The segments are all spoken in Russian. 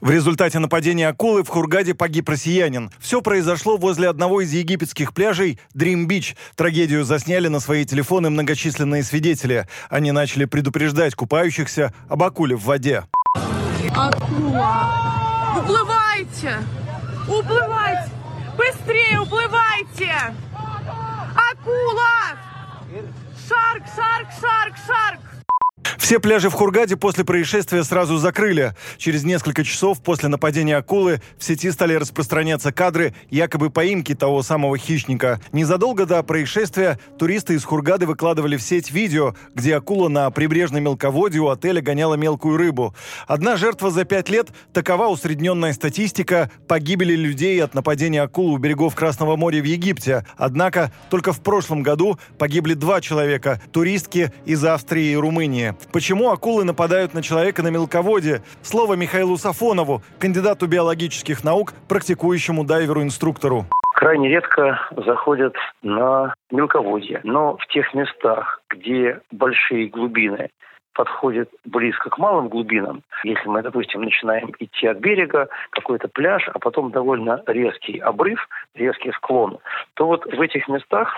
В результате нападения акулы в Хургаде погиб россиянин. Все произошло возле одного из египетских пляжей Dream Beach. Трагедию засняли на свои телефоны многочисленные свидетели. Они начали предупреждать купающихся об акуле в воде. Акула! Уплывайте! Уплывайте! Быстрее уплывайте! Акула! Шарк, шарк, шарк, шарк! Все пляжи в Хургаде после происшествия сразу закрыли. Через несколько часов после нападения акулы в сети стали распространяться кадры якобы поимки того самого хищника. Незадолго до происшествия туристы из Хургады выкладывали в сеть видео, где акула на прибрежной мелководье у отеля гоняла мелкую рыбу. Одна жертва за 5 лет – такова усредненная статистика погибели людей от нападения акул у берегов Красного моря в Египте. Однако только в прошлом году погибли 2 человека – туристки из Австрии и Румынии. Почему акулы нападают на человека на мелководье? Слово Михаилу Сафонову, кандидату биологических наук, практикующему дайверу-инструктору. Крайне редко заходят на мелководье, но в тех местах, где большие глубины подходят близко к малым глубинам, если мы, допустим, начинаем идти от берега, какой-то пляж, а потом довольно резкий обрыв, резкий склон, то вот в этих местах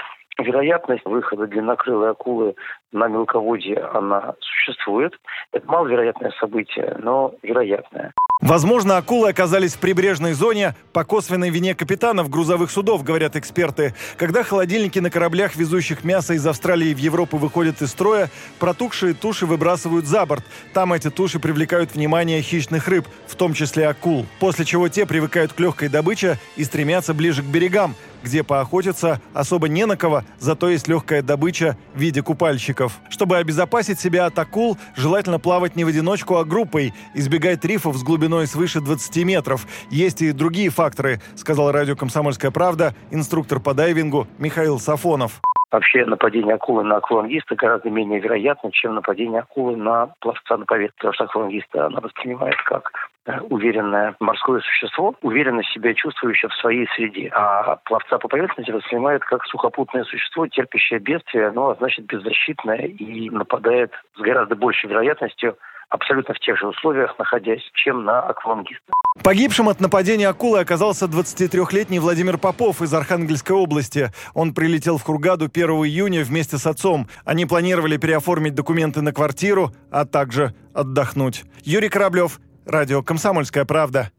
вероятность выхода длиннокрылой акулы на мелководье, она существует. Это маловероятное событие, но вероятное. Возможно, акулы оказались в прибрежной зоне по косвенной вине капитанов грузовых судов, говорят эксперты. Когда холодильники на кораблях, везущих мясо из Австралии в Европу, выходят из строя, протухшие туши выбрасывают за борт. Там эти туши привлекают внимание хищных рыб, в том числе акул. После чего те привыкают к легкой добыче и стремятся ближе к берегам, где поохотиться особо не на кого, зато есть легкая добыча в виде купальщиков. Чтобы обезопасить себя от акул, желательно плавать не в одиночку, а группой, избегать рифов с глубиной свыше 20 метров. Есть и другие факторы, сказал радио «Комсомольская правда» инструктор по дайвингу Михаил Сафонов. Вообще нападение акулы на аквалангиста гораздо менее вероятно, чем нападение акулы на пловца на поверхности, потому что аквалангиста она воспринимает как уверенное морское существо, уверенно себя чувствующее в своей среде. А пловца по поверхности воспринимает как сухопутное существо, терпящее бедствие, но значит беззащитное и нападает с гораздо большей вероятностью абсолютно в тех же условиях, находясь, чем на аквалангиста. Погибшим от нападения акулы оказался 23-летний Владимир Попов из Архангельской области. Он прилетел в Хургаду 1 июня вместе с отцом. Они планировали переоформить документы на квартиру, а также отдохнуть. Юрий Кораблев, радио «Комсомольская правда».